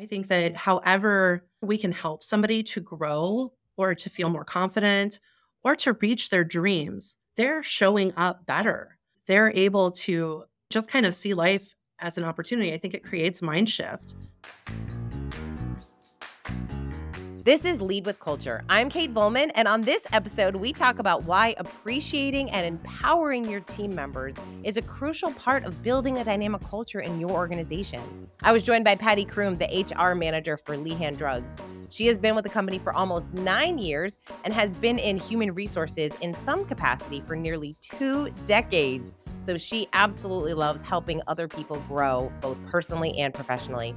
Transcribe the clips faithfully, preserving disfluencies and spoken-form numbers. I think that however we can help somebody to grow or to feel more confident or to reach their dreams, they're showing up better. They're able to just kind of see life as an opportunity. I think it creates mind shift. This is Lead with Culture. I'm Kate Bullman, and on this episode, we talk about why appreciating and empowering your team members is a crucial part of building a dynamic culture in your organization. I was joined by Patty Croom, the H R manager for Lehan Drugs. She has been with the company for almost nine years and has been in human resources in some capacity for nearly two decades. So she absolutely loves helping other people grow, both personally and professionally.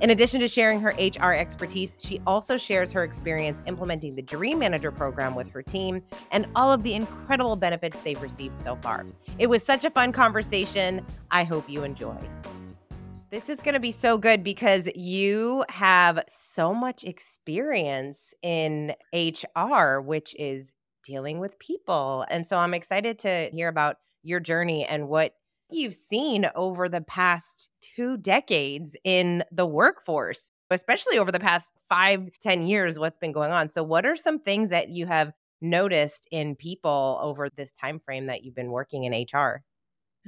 In addition to sharing her H R expertise, she also shares her experience implementing the Dream Manager program with her team and all of the incredible benefits they've received so far. It was such a fun conversation. I hope you enjoy. This is going to be so good because you have so much experience in H R, which is dealing with people. And so I'm excited to hear about your journey and what you've seen over the past two decades in the workforce, especially over the past five, ten years, what's been going on. So what are some things that you have noticed in people over this time frame that you've been working in H R?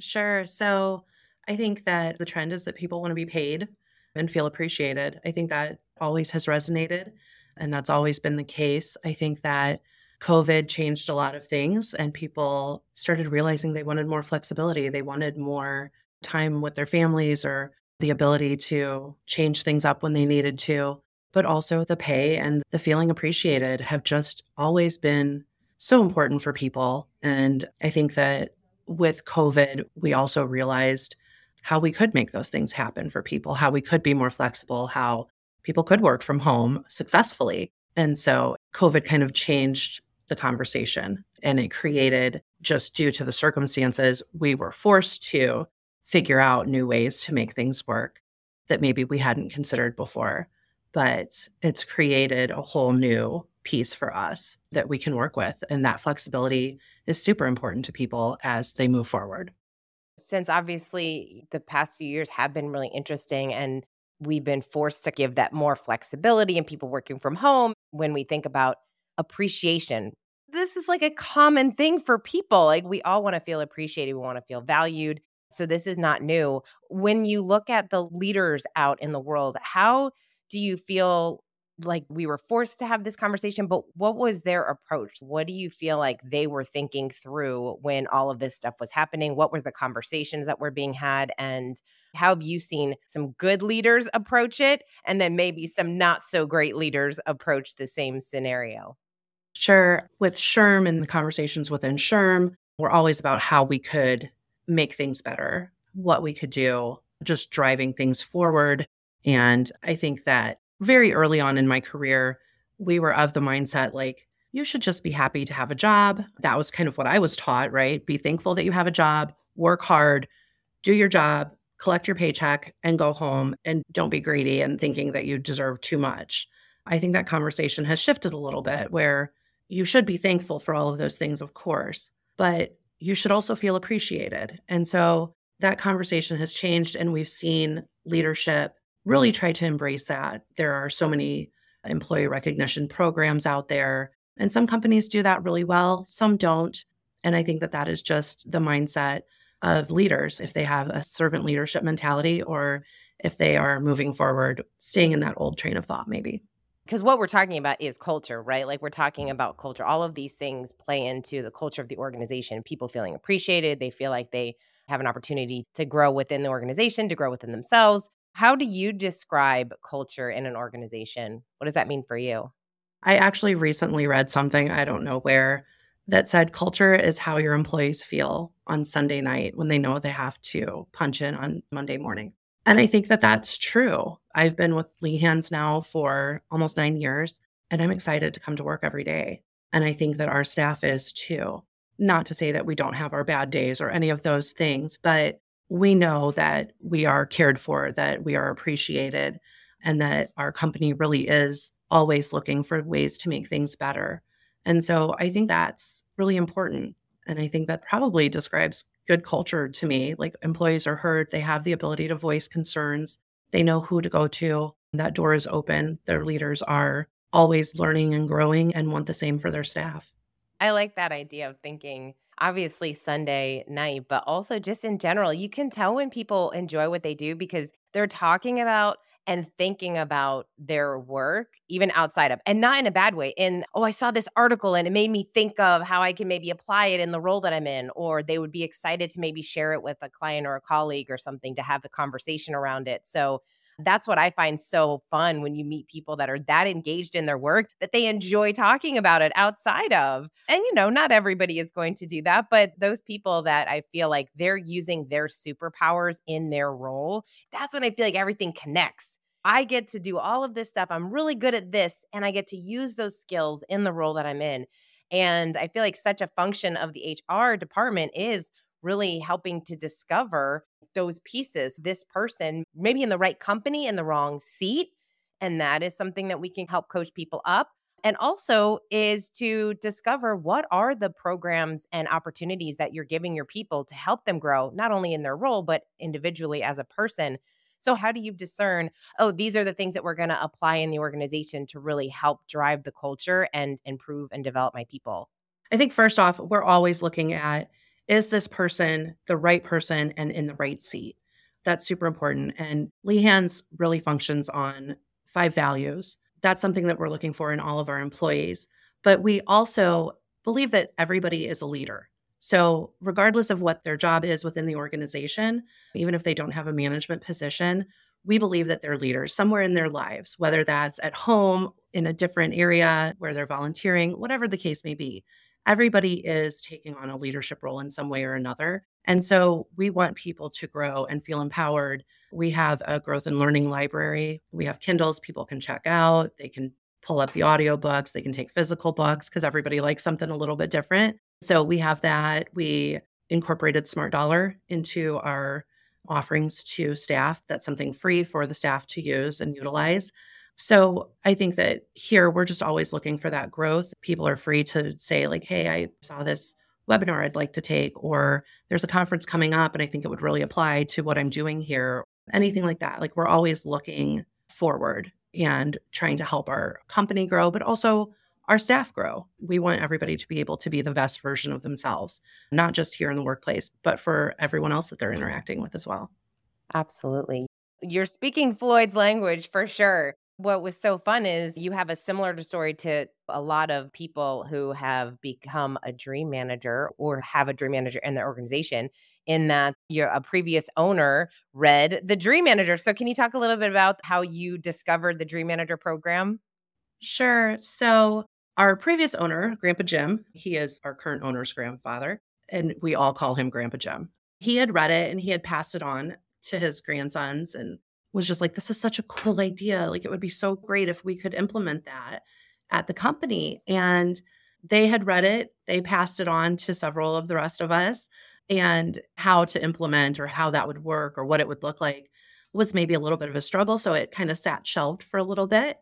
Sure. So I think that the trend is that people want to be paid and feel appreciated. I think that always has resonated, and that's always been the case. I think that COVID changed a lot of things, and people started realizing they wanted more flexibility. They wanted more time with their families or the ability to change things up when they needed to. But also the pay and the feeling appreciated have just always been so important for people. And I think that with COVID, we also realized how we could make those things happen for people, how we could be more flexible, how people could work from home successfully. And so COVID kind of changed the conversation, and it created, just due to the circumstances, we were forced to figure out new ways to make things work that maybe we hadn't considered before, but it's created a whole new piece for us that we can work with. And that flexibility is super important to people as they move forward. Since obviously the past few years have been really interesting, and we've been forced to give that more flexibility and people working from home, when we think about appreciation, this is like a common thing for people. Like, we all want to feel appreciated. We want to feel valued. So this is not new. When you look at the leaders out in the world, how do you feel like we were forced to have this conversation, but what was their approach? What do you feel like they were thinking through when all of this stuff was happening? What were the conversations that were being had? And how have you seen some good leaders approach it? And then maybe some not so great leaders approach the same scenario? Sure. With S H R M and the conversations within S H R M, we're always about how we could make things better, what we could do, just driving things forward. And I think that very early on in my career, we were of the mindset, like, you should just be happy to have a job. That was kind of what I was taught, right? Be thankful that you have a job, work hard, do your job, collect your paycheck, and go home, and don't be greedy and thinking that you deserve too much. I think that conversation has shifted a little bit, where you should be thankful for all of those things, of course, but you should also feel appreciated. And so that conversation has changed, and we've seen leadership really try to embrace that. There are so many employee recognition programs out there, and some companies do that really well, some don't. And I think that that is just the mindset of leaders. If they have a servant leadership mentality, or if they are moving forward, staying in that old train of thought, maybe. Because what we're talking about is culture, right? Like, we're talking about culture. All of these things play into the culture of the organization. People feeling appreciated. They feel like they have an opportunity to grow within the organization, to grow within themselves. How do you describe culture in an organization? What does that mean for you? I actually recently read something, I don't know where, that said culture is how your employees feel on Sunday night when they know they have to punch in on Monday morning. And I think that that's true. I've been with Lehan's now for almost nine years, and I'm excited to come to work every day. And I think that our staff is too. Not to say that we don't have our bad days or any of those things, but we know that we are cared for, that we are appreciated, and that our company really is always looking for ways to make things better. And so I think that's really important. And I think that probably describes good culture to me. Like, employees are heard. They have the ability to voice concerns. They know who to go to. That door is open. Their leaders are always learning and growing and want the same for their staff. I like that idea of thinking, obviously, Sunday night, but also just in general, you can tell when people enjoy what they do because they're talking about and thinking about their work, even outside of, and not in a bad way. In, oh, I saw this article and it made me think of how I can maybe apply it in the role that I'm in, or they would be excited to maybe share it with a client or a colleague or something to have a conversation around it. So that's what I find so fun when you meet people that are that engaged in their work that they enjoy talking about it outside of. And, you know, not everybody is going to do that, but those people that I feel like they're using their superpowers in their role, that's when I feel like everything connects. I get to do all of this stuff. I'm really good at this, and I get to use those skills in the role that I'm in. And I feel like such a function of the H R department is really helping to discover those pieces, this person, maybe in the right company, in the wrong seat. And that is something that we can help coach people up. And also is to discover what are the programs and opportunities that you're giving your people to help them grow, not only in their role, but individually as a person. So how do you discern, oh, these are the things that we're going to apply in the organization to really help drive the culture and improve and develop my people? I think first off, we're always looking at, is this person the right person and in the right seat? That's super important. And Lehan's really functions on five values. That's something that we're looking for in all of our employees. But we also believe that everybody is a leader. So regardless of what their job is within the organization, even if they don't have a management position, we believe that they're leaders somewhere in their lives, whether that's at home, in a different area where they're volunteering, whatever the case may be. Everybody is taking on a leadership role in some way or another. And so we want people to grow and feel empowered. We have a growth and learning library. We have Kindles people can check out. They can pull up the audiobooks. They can take physical books because everybody likes something a little bit different. So we have that. We incorporated Smart Dollar into our offerings to staff. That's something free for the staff to use and utilize. So I think that here, we're just always looking for that growth. People are free to say like, hey, I saw this webinar I'd like to take, or there's a conference coming up and I think it would really apply to what I'm doing here, anything like that. Like we're always looking forward and trying to help our company grow, but also our staff grow. We want everybody to be able to be the best version of themselves, not just here in the workplace, but for everyone else that they're interacting with as well. Absolutely. You're speaking Floyd's language for sure. What was so fun is you have a similar story to a lot of people who have become a dream manager or have a dream manager in their organization, in that you're a previous owner read the Dream Manager. So can you talk a little bit about how you discovered the Dream Manager program? Sure. So our previous owner, Grandpa Jim, he is our current owner's grandfather, and we all call him Grandpa Jim. He had read it and he had passed it on to his grandsons and was just like, this is such a cool idea. Like, it would be so great if we could implement that at the company. And they had read it. They passed it on to several of the rest of us, and how to implement or how that would work or what it would look like was maybe a little bit of a struggle. So it kind of sat shelved for a little bit.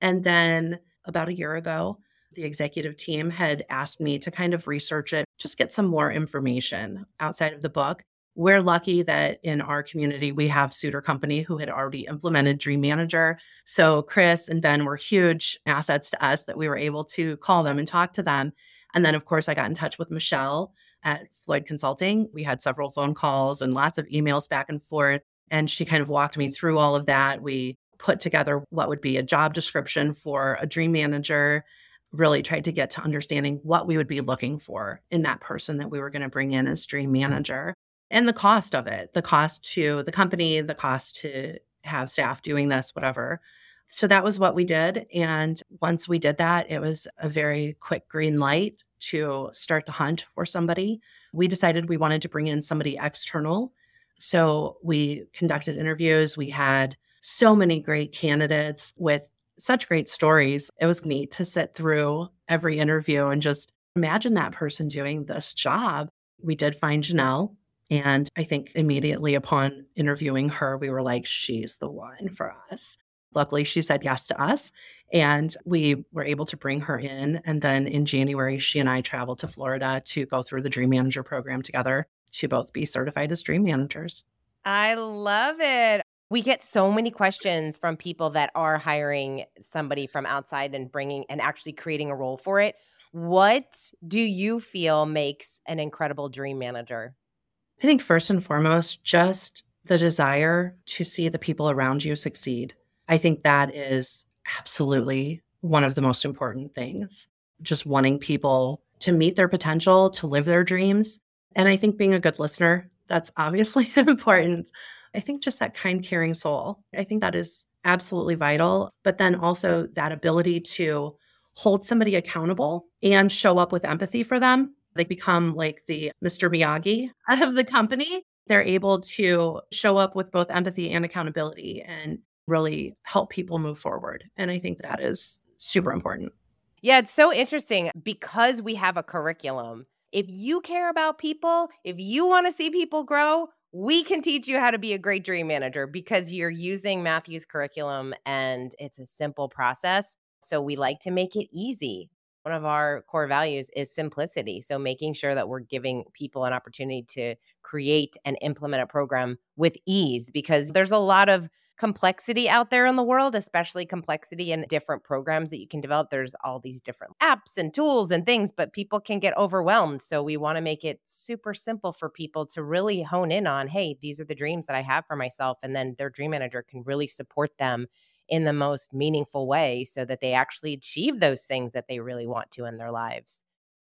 And then about a year ago, the executive team had asked me to kind of research it, just get some more information outside of the book. We're lucky that in our community, we have Suter Company who had already implemented Dream Manager. So Chris and Ben were huge assets to us that we were able to call them and talk to them. And then, of course, I got in touch with Michelle at Floyd Consulting. We had several phone calls and lots of emails back and forth. And she kind of walked me through all of that. We put together what would be a job description for a Dream Manager, really tried to get to understanding what we would be looking for in that person that we were going to bring in as Dream Manager. And the cost of it, the cost to the company, the cost to have staff doing this, whatever. So that was what we did. And once we did that, it was a very quick green light to start the hunt for somebody. We decided we wanted to bring in somebody external. So we conducted interviews. We had so many great candidates with such great stories. It was neat to sit through every interview and just imagine that person doing this job. We did find Janelle. And I think immediately upon interviewing her, we were like, she's the one for us. Luckily, she said yes to us, and we were able to bring her in. And then in January, she and I traveled to Florida to go through the Dream Manager program together to both be certified as Dream Managers. I love it. We get so many questions from people that are hiring somebody from outside and bringing and actually creating a role for it. What do you feel makes an incredible dream manager? I think first and foremost, just the desire to see the people around you succeed. I think that is absolutely one of the most important things. Just wanting people to meet their potential, to live their dreams. And I think being a good listener, that's obviously important. I think just that kind, caring soul. I think that is absolutely vital. But then also that ability to hold somebody accountable and show up with empathy for them. They become like the Mister Miyagi of the company. They're able to show up with both empathy and accountability and really help people move forward. And I think that is super important. Yeah, it's so interesting because we have a curriculum. If you care about people, if you want to see people grow, we can teach you how to be a great dream manager because you're using Matthew's curriculum and it's a simple process. So we like to make it easy. One of our core values is simplicity. So making sure that we're giving people an opportunity to create and implement a program with ease because there's a lot of complexity out there in the world, especially complexity in different programs that you can develop. There's all these different apps and tools and things, but people can get overwhelmed. So we want to make it super simple for people to really hone in on, hey, these are the dreams that I have for myself. And then their dream manager can really support them in the most meaningful way so that they actually achieve those things that they really want to in their lives.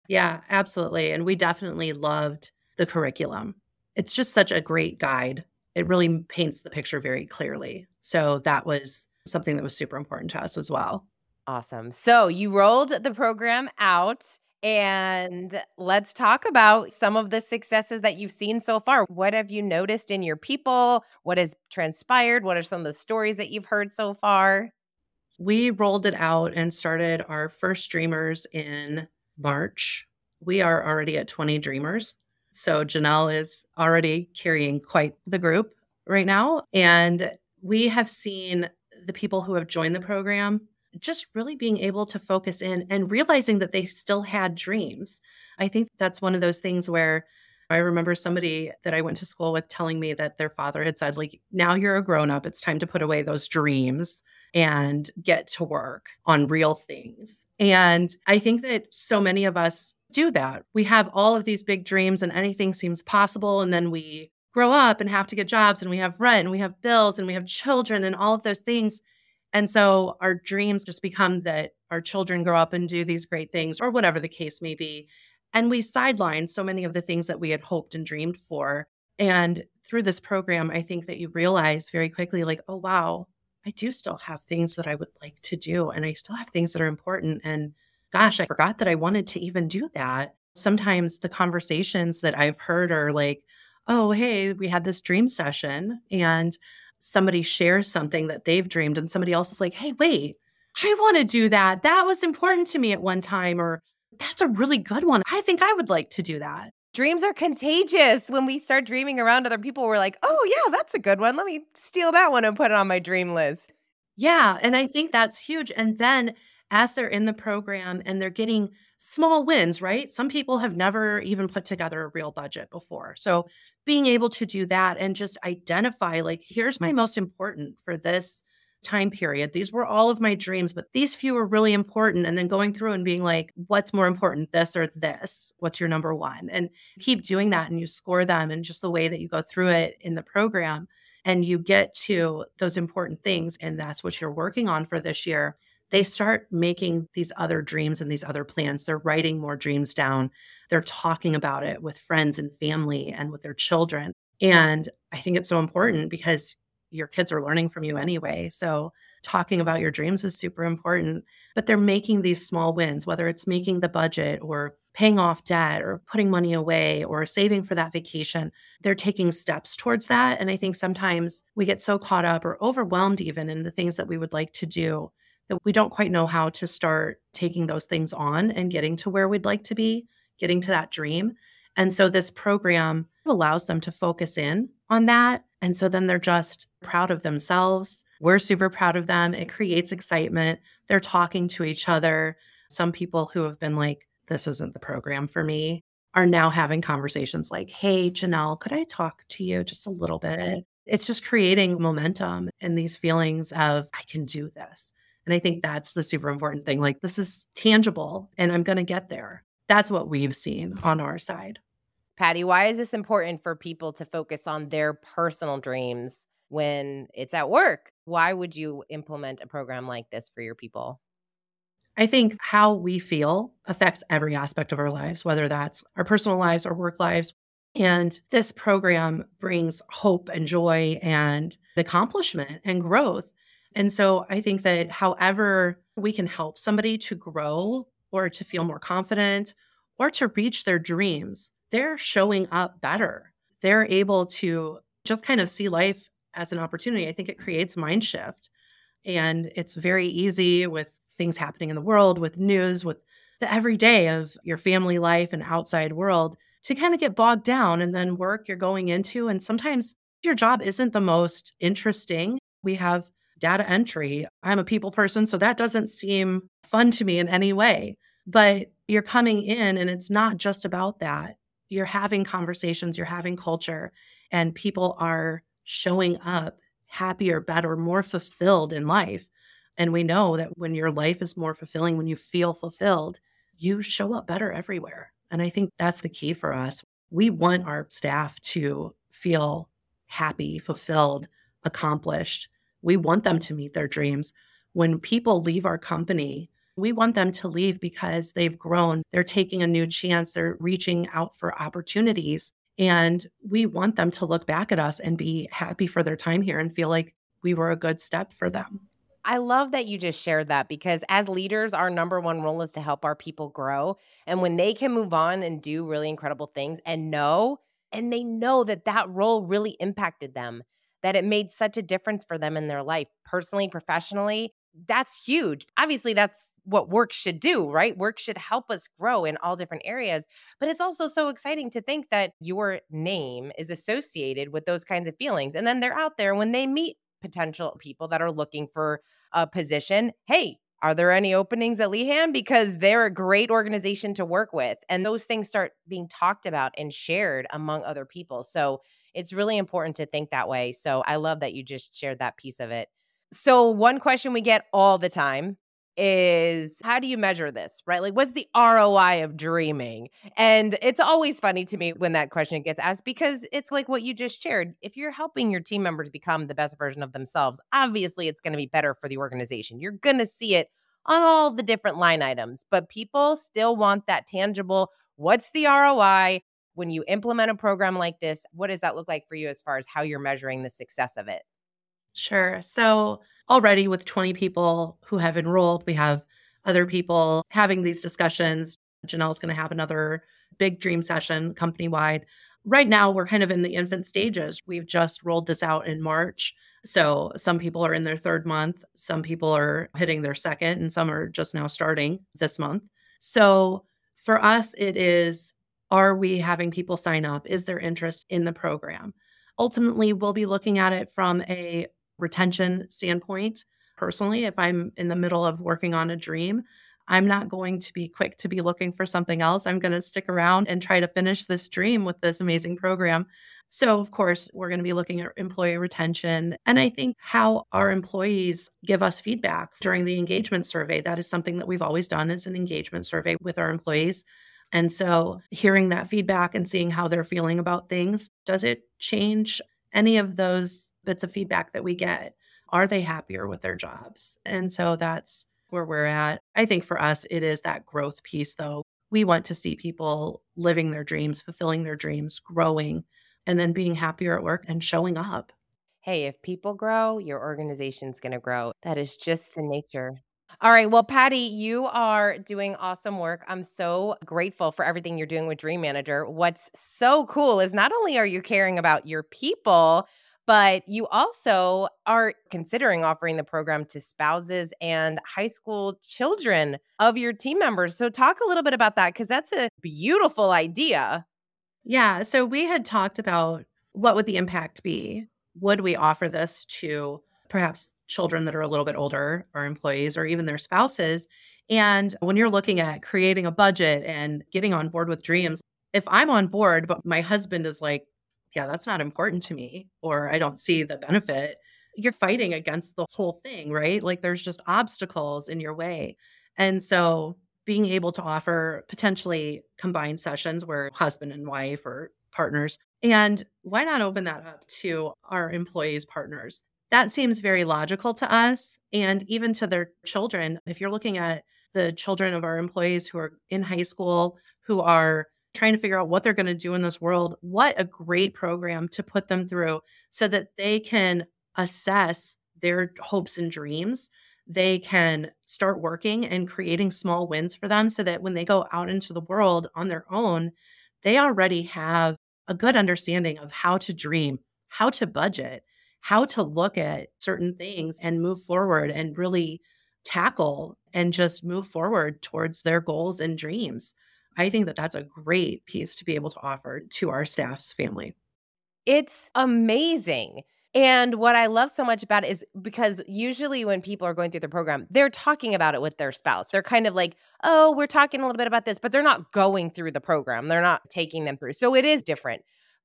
Yeah, absolutely. And we definitely loved the curriculum. It's just such a great guide. It really paints the picture very clearly. So that was something that was super important to us as well. Awesome. So you rolled the program out and let's talk about some of the successes that you've seen so far. What have you noticed in your people? What has transpired? What are some of the stories that you've heard so far? We rolled it out and started our first dreamers in March. We are already at twenty dreamers. So Janelle is already carrying quite the group right now. And we have seen the people who have joined the program just really being able to focus in and realizing that they still had dreams. I think that's one of those things where I remember somebody that I went to school with telling me that their father had said, like, now you're a grown up. It's time to put away those dreams and get to work on real things. And I think that so many of us do that. We have all of these big dreams and anything seems possible. And then we grow up and have to get jobs and we have rent and we have bills and we have children and all of those things. And so our dreams just become that our children grow up and do these great things or whatever the case may be. And we sideline so many of the things that we had hoped and dreamed for. And through this program, I think that you realize very quickly, like, oh, wow, I do still have things that I would like to do. And I still have things that are important. And gosh, I forgot that I wanted to even do that. Sometimes the conversations that I've heard are like, oh, hey, we had this dream session and somebody shares something that they've dreamed and somebody else is like, hey, wait, I want to do that. That was important to me at one time, or that's a really good one. I think I would like to do that. Dreams are contagious. When we start dreaming around other people, we're like, oh yeah, that's a good one. Let me steal that one and put it on my dream list. Yeah. And I think that's huge. And then as they're in the program and they're getting small wins, right? Some people have never even put together a real budget before. So being able to do that and just identify, like, here's my most important for this time period. These were all of my dreams, but these few are really important. And then going through and being like, what's more important, this or this? What's your number one? And keep doing that and you score them and just the way that you go through it in the program and you get to those important things. And that's what you're working on for this year. They start making these other dreams and these other plans. They're writing more dreams down. They're talking about it with friends and family and with their children. And I think it's so important because your kids are learning from you anyway. So talking about your dreams is super important, but they're making these small wins, whether it's making the budget or paying off debt or putting money away or saving for that vacation. They're taking steps towards that. And I think sometimes we get so caught up or overwhelmed even in the things that we would like to do that we don't quite know how to start taking those things on and getting to where we'd like to be, getting to that dream. And so this program allows them to focus in on that. And so then they're just proud of themselves. We're super proud of them. It creates excitement. They're talking to each other. Some people who have been like, this isn't the program for me, are now having conversations like, hey, Janelle, could I talk to you just a little bit? It's just creating momentum and these feelings of, I can do this. And I think that's the super important thing. Like, this is tangible and I'm going to get there. That's what we've seen on our side. Patty, why is this important for people to focus on their personal dreams when it's at work? Why would you implement a program like this for your people? I think how we feel affects every aspect of our lives, whether that's our personal lives or work lives. And this program brings hope and joy and accomplishment and growth. And so I think that however we can help somebody to grow or to feel more confident or to reach their dreams, they're showing up better. They're able to just kind of see life as an opportunity. I think it creates mind shift. And it's very easy with things happening in the world, with news, with the everyday of your family life and outside world to kind of get bogged down, and then work you're going into. And sometimes your job isn't the most interesting. We have data entry. I'm a people person, so that doesn't seem fun to me in any way. But you're coming in and it's not just about that. You're having conversations, you're having culture, and people are showing up happier, better, more fulfilled in life. And we know that when your life is more fulfilling, when you feel fulfilled, you show up better everywhere. And I think that's the key for us. We want our staff to feel happy, fulfilled, accomplished. We want them to meet their dreams. When people leave our company, we want them to leave because they've grown. They're taking a new chance. They're reaching out for opportunities. And we want them to look back at us and be happy for their time here and feel like we were a good step for them. I love that you just shared that, because as leaders, our number one role is to help our people grow. And when they can move on and do really incredible things and know, and they know that that role really impacted them, that it made such a difference for them in their life, personally, professionally, that's huge. Obviously, that's what work should do, right? Work should help us grow in all different areas. But it's also so exciting to think that your name is associated with those kinds of feelings. And then they're out there when they meet potential people that are looking for a position. Hey, are there any openings at Lehan? Because they're a great organization to work with. And those things start being talked about and shared among other people. So it's really important to think that way. So I love that you just shared that piece of it. So one question we get all the time is, how do you measure this, right? Like, what's the R O I of dreaming? And it's always funny to me when that question gets asked, because it's like what you just shared. If you're helping your team members become the best version of themselves, obviously it's going to be better for the organization. You're going to see it on all the different line items, but people still want that tangible, what's the R O I? When you implement a program like this, what does that look like for you as far as how you're measuring the success of it? Sure. So already with twenty people who have enrolled, we have other people having these discussions. Janelle's going to have another big dream session company-wide. Right now, we're kind of in the infant stages. We've just rolled this out in March. So some people are in their third month, some people are hitting their second, and some are just now starting this month. So for us, it is, are we having people sign up? Is there interest in the program? Ultimately, we'll be looking at it from a retention standpoint. Personally, if I'm in the middle of working on a dream, I'm not going to be quick to be looking for something else. I'm going to stick around and try to finish this dream with this amazing program. So, of course, we're going to be looking at employee retention. And I think how our employees give us feedback during the engagement survey, that is something that we've always done, is an engagement survey with our employees. And so hearing that feedback and seeing how they're feeling about things, does it change any of those bits of feedback that we get? Are they happier with their jobs? And so that's where we're at. I think for us, it is that growth piece, though. We want to see people living their dreams, fulfilling their dreams, growing, and then being happier at work and showing up. Hey, if people grow, your organization's going to grow. That is just the nature. All right. Well, Patty, you are doing awesome work. I'm so grateful for everything you're doing with Dream Manager. What's so cool is not only are you caring about your people, but you also are considering offering the program to spouses and high school children of your team members. So talk a little bit about that, because that's a beautiful idea. Yeah. So we had talked about, what would the impact be? Would we offer this to perhaps children that are a little bit older, or employees, or even their spouses? And when you're looking at creating a budget and getting on board with dreams, if I'm on board, but my husband is like, yeah, that's not important to me, or I don't see the benefit, you're fighting against the whole thing, right? Like there's just obstacles in your way. And so being able to offer potentially combined sessions where husband and wife or partners, and why not open that up to our employees' partners? That seems very logical to us, and even to their children. If you're looking at the children of our employees who are in high school, who are trying to figure out what they're going to do in this world, what a great program to put them through so that they can assess their hopes and dreams. They can start working and creating small wins for them so that when they go out into the world on their own, they already have a good understanding of how to dream, how to budget, how to look at certain things and move forward and really tackle and just move forward towards their goals and dreams. I think that that's a great piece to be able to offer to our staff's family. It's amazing. And what I love so much about it is because usually when people are going through the program, they're talking about it with their spouse. They're kind of like, oh, we're talking a little bit about this, but they're not going through the program. They're not taking them through. So it is different.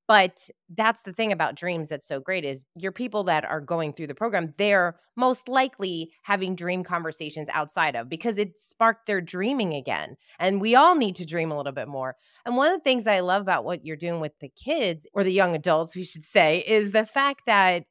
But that's the thing about dreams that's so great is your people that are going through the program, they're most likely having dream conversations outside of because it sparked their dreaming again. And we all need to dream a little bit more. And one of the things I love about what you're doing with the kids or the young adults, we should say, is the fact that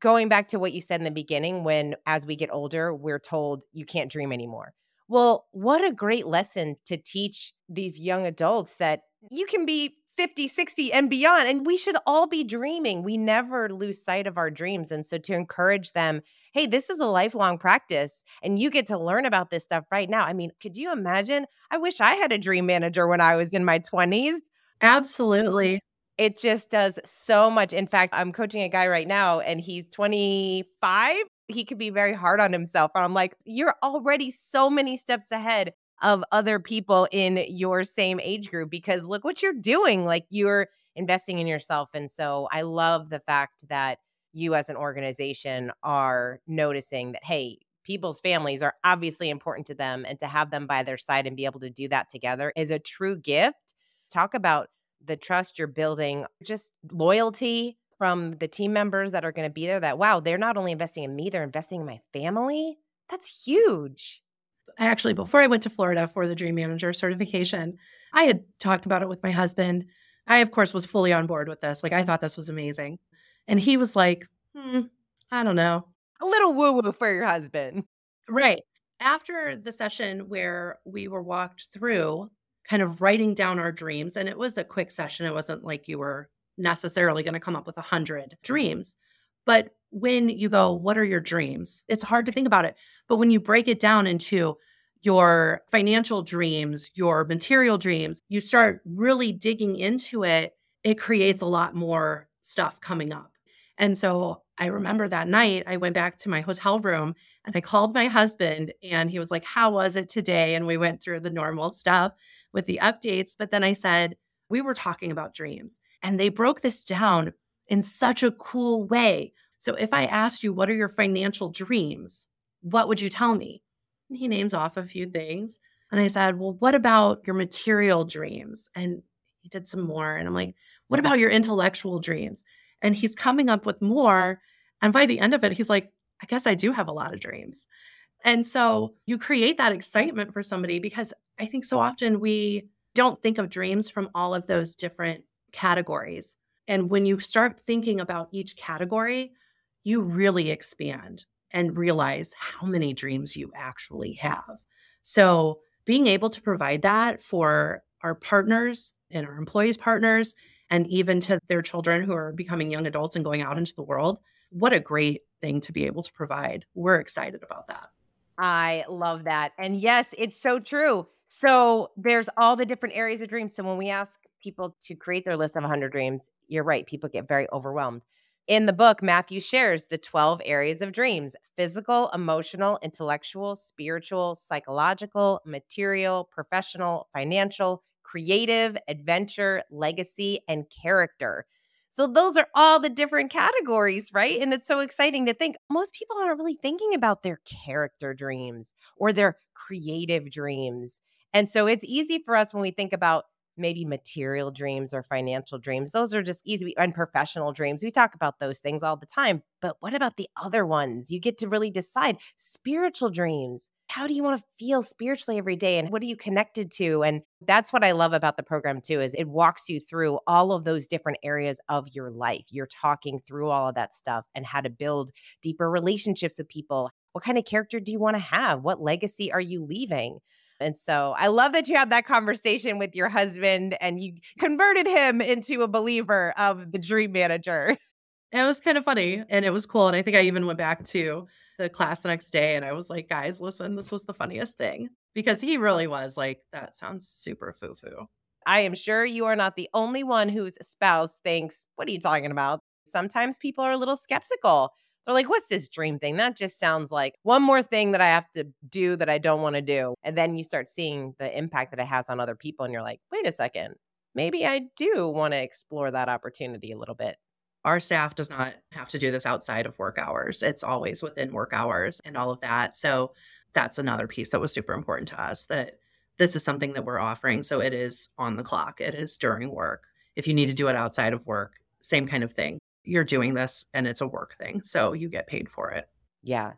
going back to what you said in the beginning, when as we get older, we're told you can't dream anymore. Well, what a great lesson to teach these young adults that you can be fifty, sixty and beyond. And we should all be dreaming. We never lose sight of our dreams. And so to encourage them, hey, this is a lifelong practice and you get to learn about this stuff right now. I mean, could you imagine? I wish I had a dream manager when I was in my twenties. Absolutely. It just does so much. In fact, I'm coaching a guy right now and he's twenty-five. He could be very hard on himself. And I'm like, you're already so many steps ahead of other people in your same age group because look what you're doing. Like you're investing in yourself. And so I love the fact that you as an organization are noticing that, hey, people's families are obviously important to them, and to have them by their side and be able to do that together is a true gift. Talk about the trust you're building, just loyalty from the team members that are going to be there that, wow, they're not only investing in me, they're investing in my family. That's huge. Actually, before I went to Florida for the Dream Manager certification, I had talked about it with my husband. I, of course, was fully on board with this. Like, I thought this was amazing. And he was like, hmm, I don't know. A little woo-woo for your husband. Right. After the session where we were walked through kind of writing down our dreams, and it was a quick session. It wasn't like you were necessarily going to come up with one hundred dreams. But when you go, what are your dreams? It's hard to think about it. But when you break it down into your financial dreams, your material dreams, you start really digging into it, it creates a lot more stuff coming up. And so I remember that night, I went back to my hotel room and I called my husband and he was like, how was it today? And we went through the normal stuff with the updates. But then I said, we were talking about dreams. And they broke this down in such a cool way. So if I asked you, what are your financial dreams? What would you tell me? And he names off a few things. And I said, well, what about your material dreams? And he did some more. And I'm like, what about your intellectual dreams? And he's coming up with more. And by the end of it, he's like, I guess I do have a lot of dreams. And so you create that excitement for somebody because I think so often we don't think of dreams from all of those different categories. And when you start thinking about each category, you really expand and realize how many dreams you actually have. So being able to provide that for our partners and our employees' partners, and even to their children who are becoming young adults and going out into the world, what a great thing to be able to provide. We're excited about that. I love that. And yes, it's so true. So there's all the different areas of dreams. So when we ask people to create their list of one hundred dreams, you're right, people get very overwhelmed. In the book, Matthew shares the twelve areas of dreams: physical, emotional, intellectual, spiritual, psychological, material, professional, financial, creative, adventure, legacy, and character. So those are all the different categories, right? And it's so exciting to think most people aren't really thinking about their character dreams or their creative dreams. And so it's easy for us when we think about maybe material dreams or financial dreams. Those are just easy, and professional dreams. We talk about those things all the time. But what about the other ones? You get to really decide. Spiritual dreams. How do you want to feel spiritually every day? And what are you connected to? And that's what I love about the program too, is it walks you through all of those different areas of your life. You're talking through all of that stuff and how to build deeper relationships with people. What kind of character do you want to have? What legacy are you leaving? And so I love that you had that conversation with your husband and you converted him into a believer of the Dream Manager. It was kind of funny and it was cool. And I think I even went back to the class the next day and I was like, guys, listen, this was the funniest thing, because he really was like, that sounds super foo-foo. I am sure you are not the only one whose spouse thinks, what are you talking about? Sometimes people are a little skeptical. They're like, what's this dream thing? That just sounds like one more thing that I have to do that I don't want to do. And then you start seeing the impact that it has on other people. And you're like, wait a second, maybe I do want to explore that opportunity a little bit. Our staff does not have to do this outside of work hours. It's always within work hours and all of that. So that's another piece that was super important to us, that this is something that we're offering. So it is on the clock. It is during work. If you need to do it outside of work, same kind of thing. You're doing this and it's a work thing. So you get paid for it. Yeah.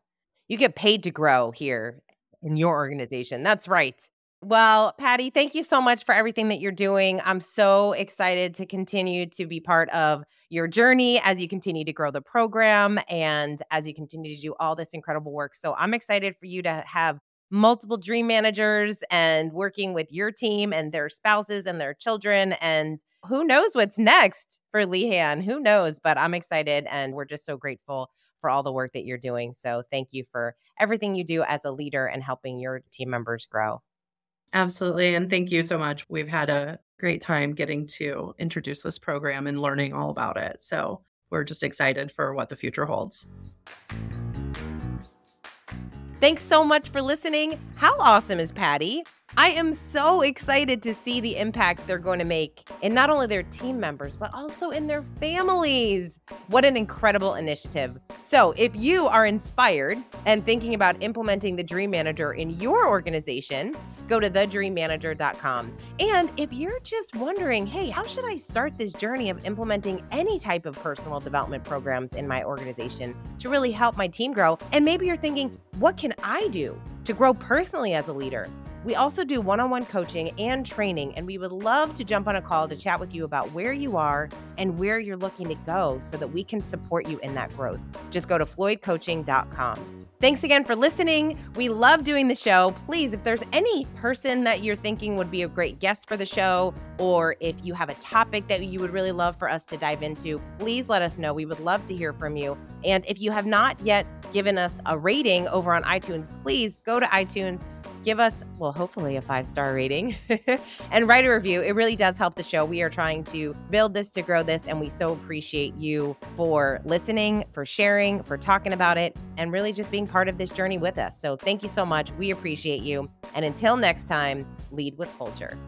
You get paid to grow here in your organization. That's right. Well, Patty, thank you so much for everything that you're doing. I'm so excited to continue to be part of your journey as you continue to grow the program and as you continue to do all this incredible work. So I'm excited for you to have multiple dream managers and working with your team and their spouses and their children. And who knows what's next for Lehan? Who knows? But I'm excited and we're just so grateful for all the work that you're doing. So thank you for everything you do as a leader and helping your team members grow. Absolutely. And thank you so much. We've had a great time getting to introduce this program and learning all about it. So we're just excited for what the future holds. Thanks so much for listening. How awesome is Patty? I am so excited to see the impact they're going to make in not only their team members, but also in their families. What an incredible initiative. So if you are inspired and thinking about implementing the Dream Manager in your organization, go to the dream manager dot com. And if you're just wondering, hey, how should I start this journey of implementing any type of personal development programs in my organization to really help my team grow? And maybe you're thinking, what can I do to grow personally as a leader? We also do one-on-one coaching and training, and we would love to jump on a call to chat with you about where you are and where you're looking to go so that we can support you in that growth. Just go to Floyd Coaching dot com. Thanks again for listening. We love doing the show. Please, if there's any person that you're thinking would be a great guest for the show, or if you have a topic that you would really love for us to dive into, please let us know. We would love to hear from you. And if you have not yet given us a rating over on iTunes, please go to iTunes, give us, well, hopefully a five-star rating and write a review. It really does help the show. We are trying to build this, to grow this, and we so appreciate you for listening, for sharing, for talking about it, and really just being part of this journey with us. So thank you so much. We appreciate you. And until next time, lead with culture.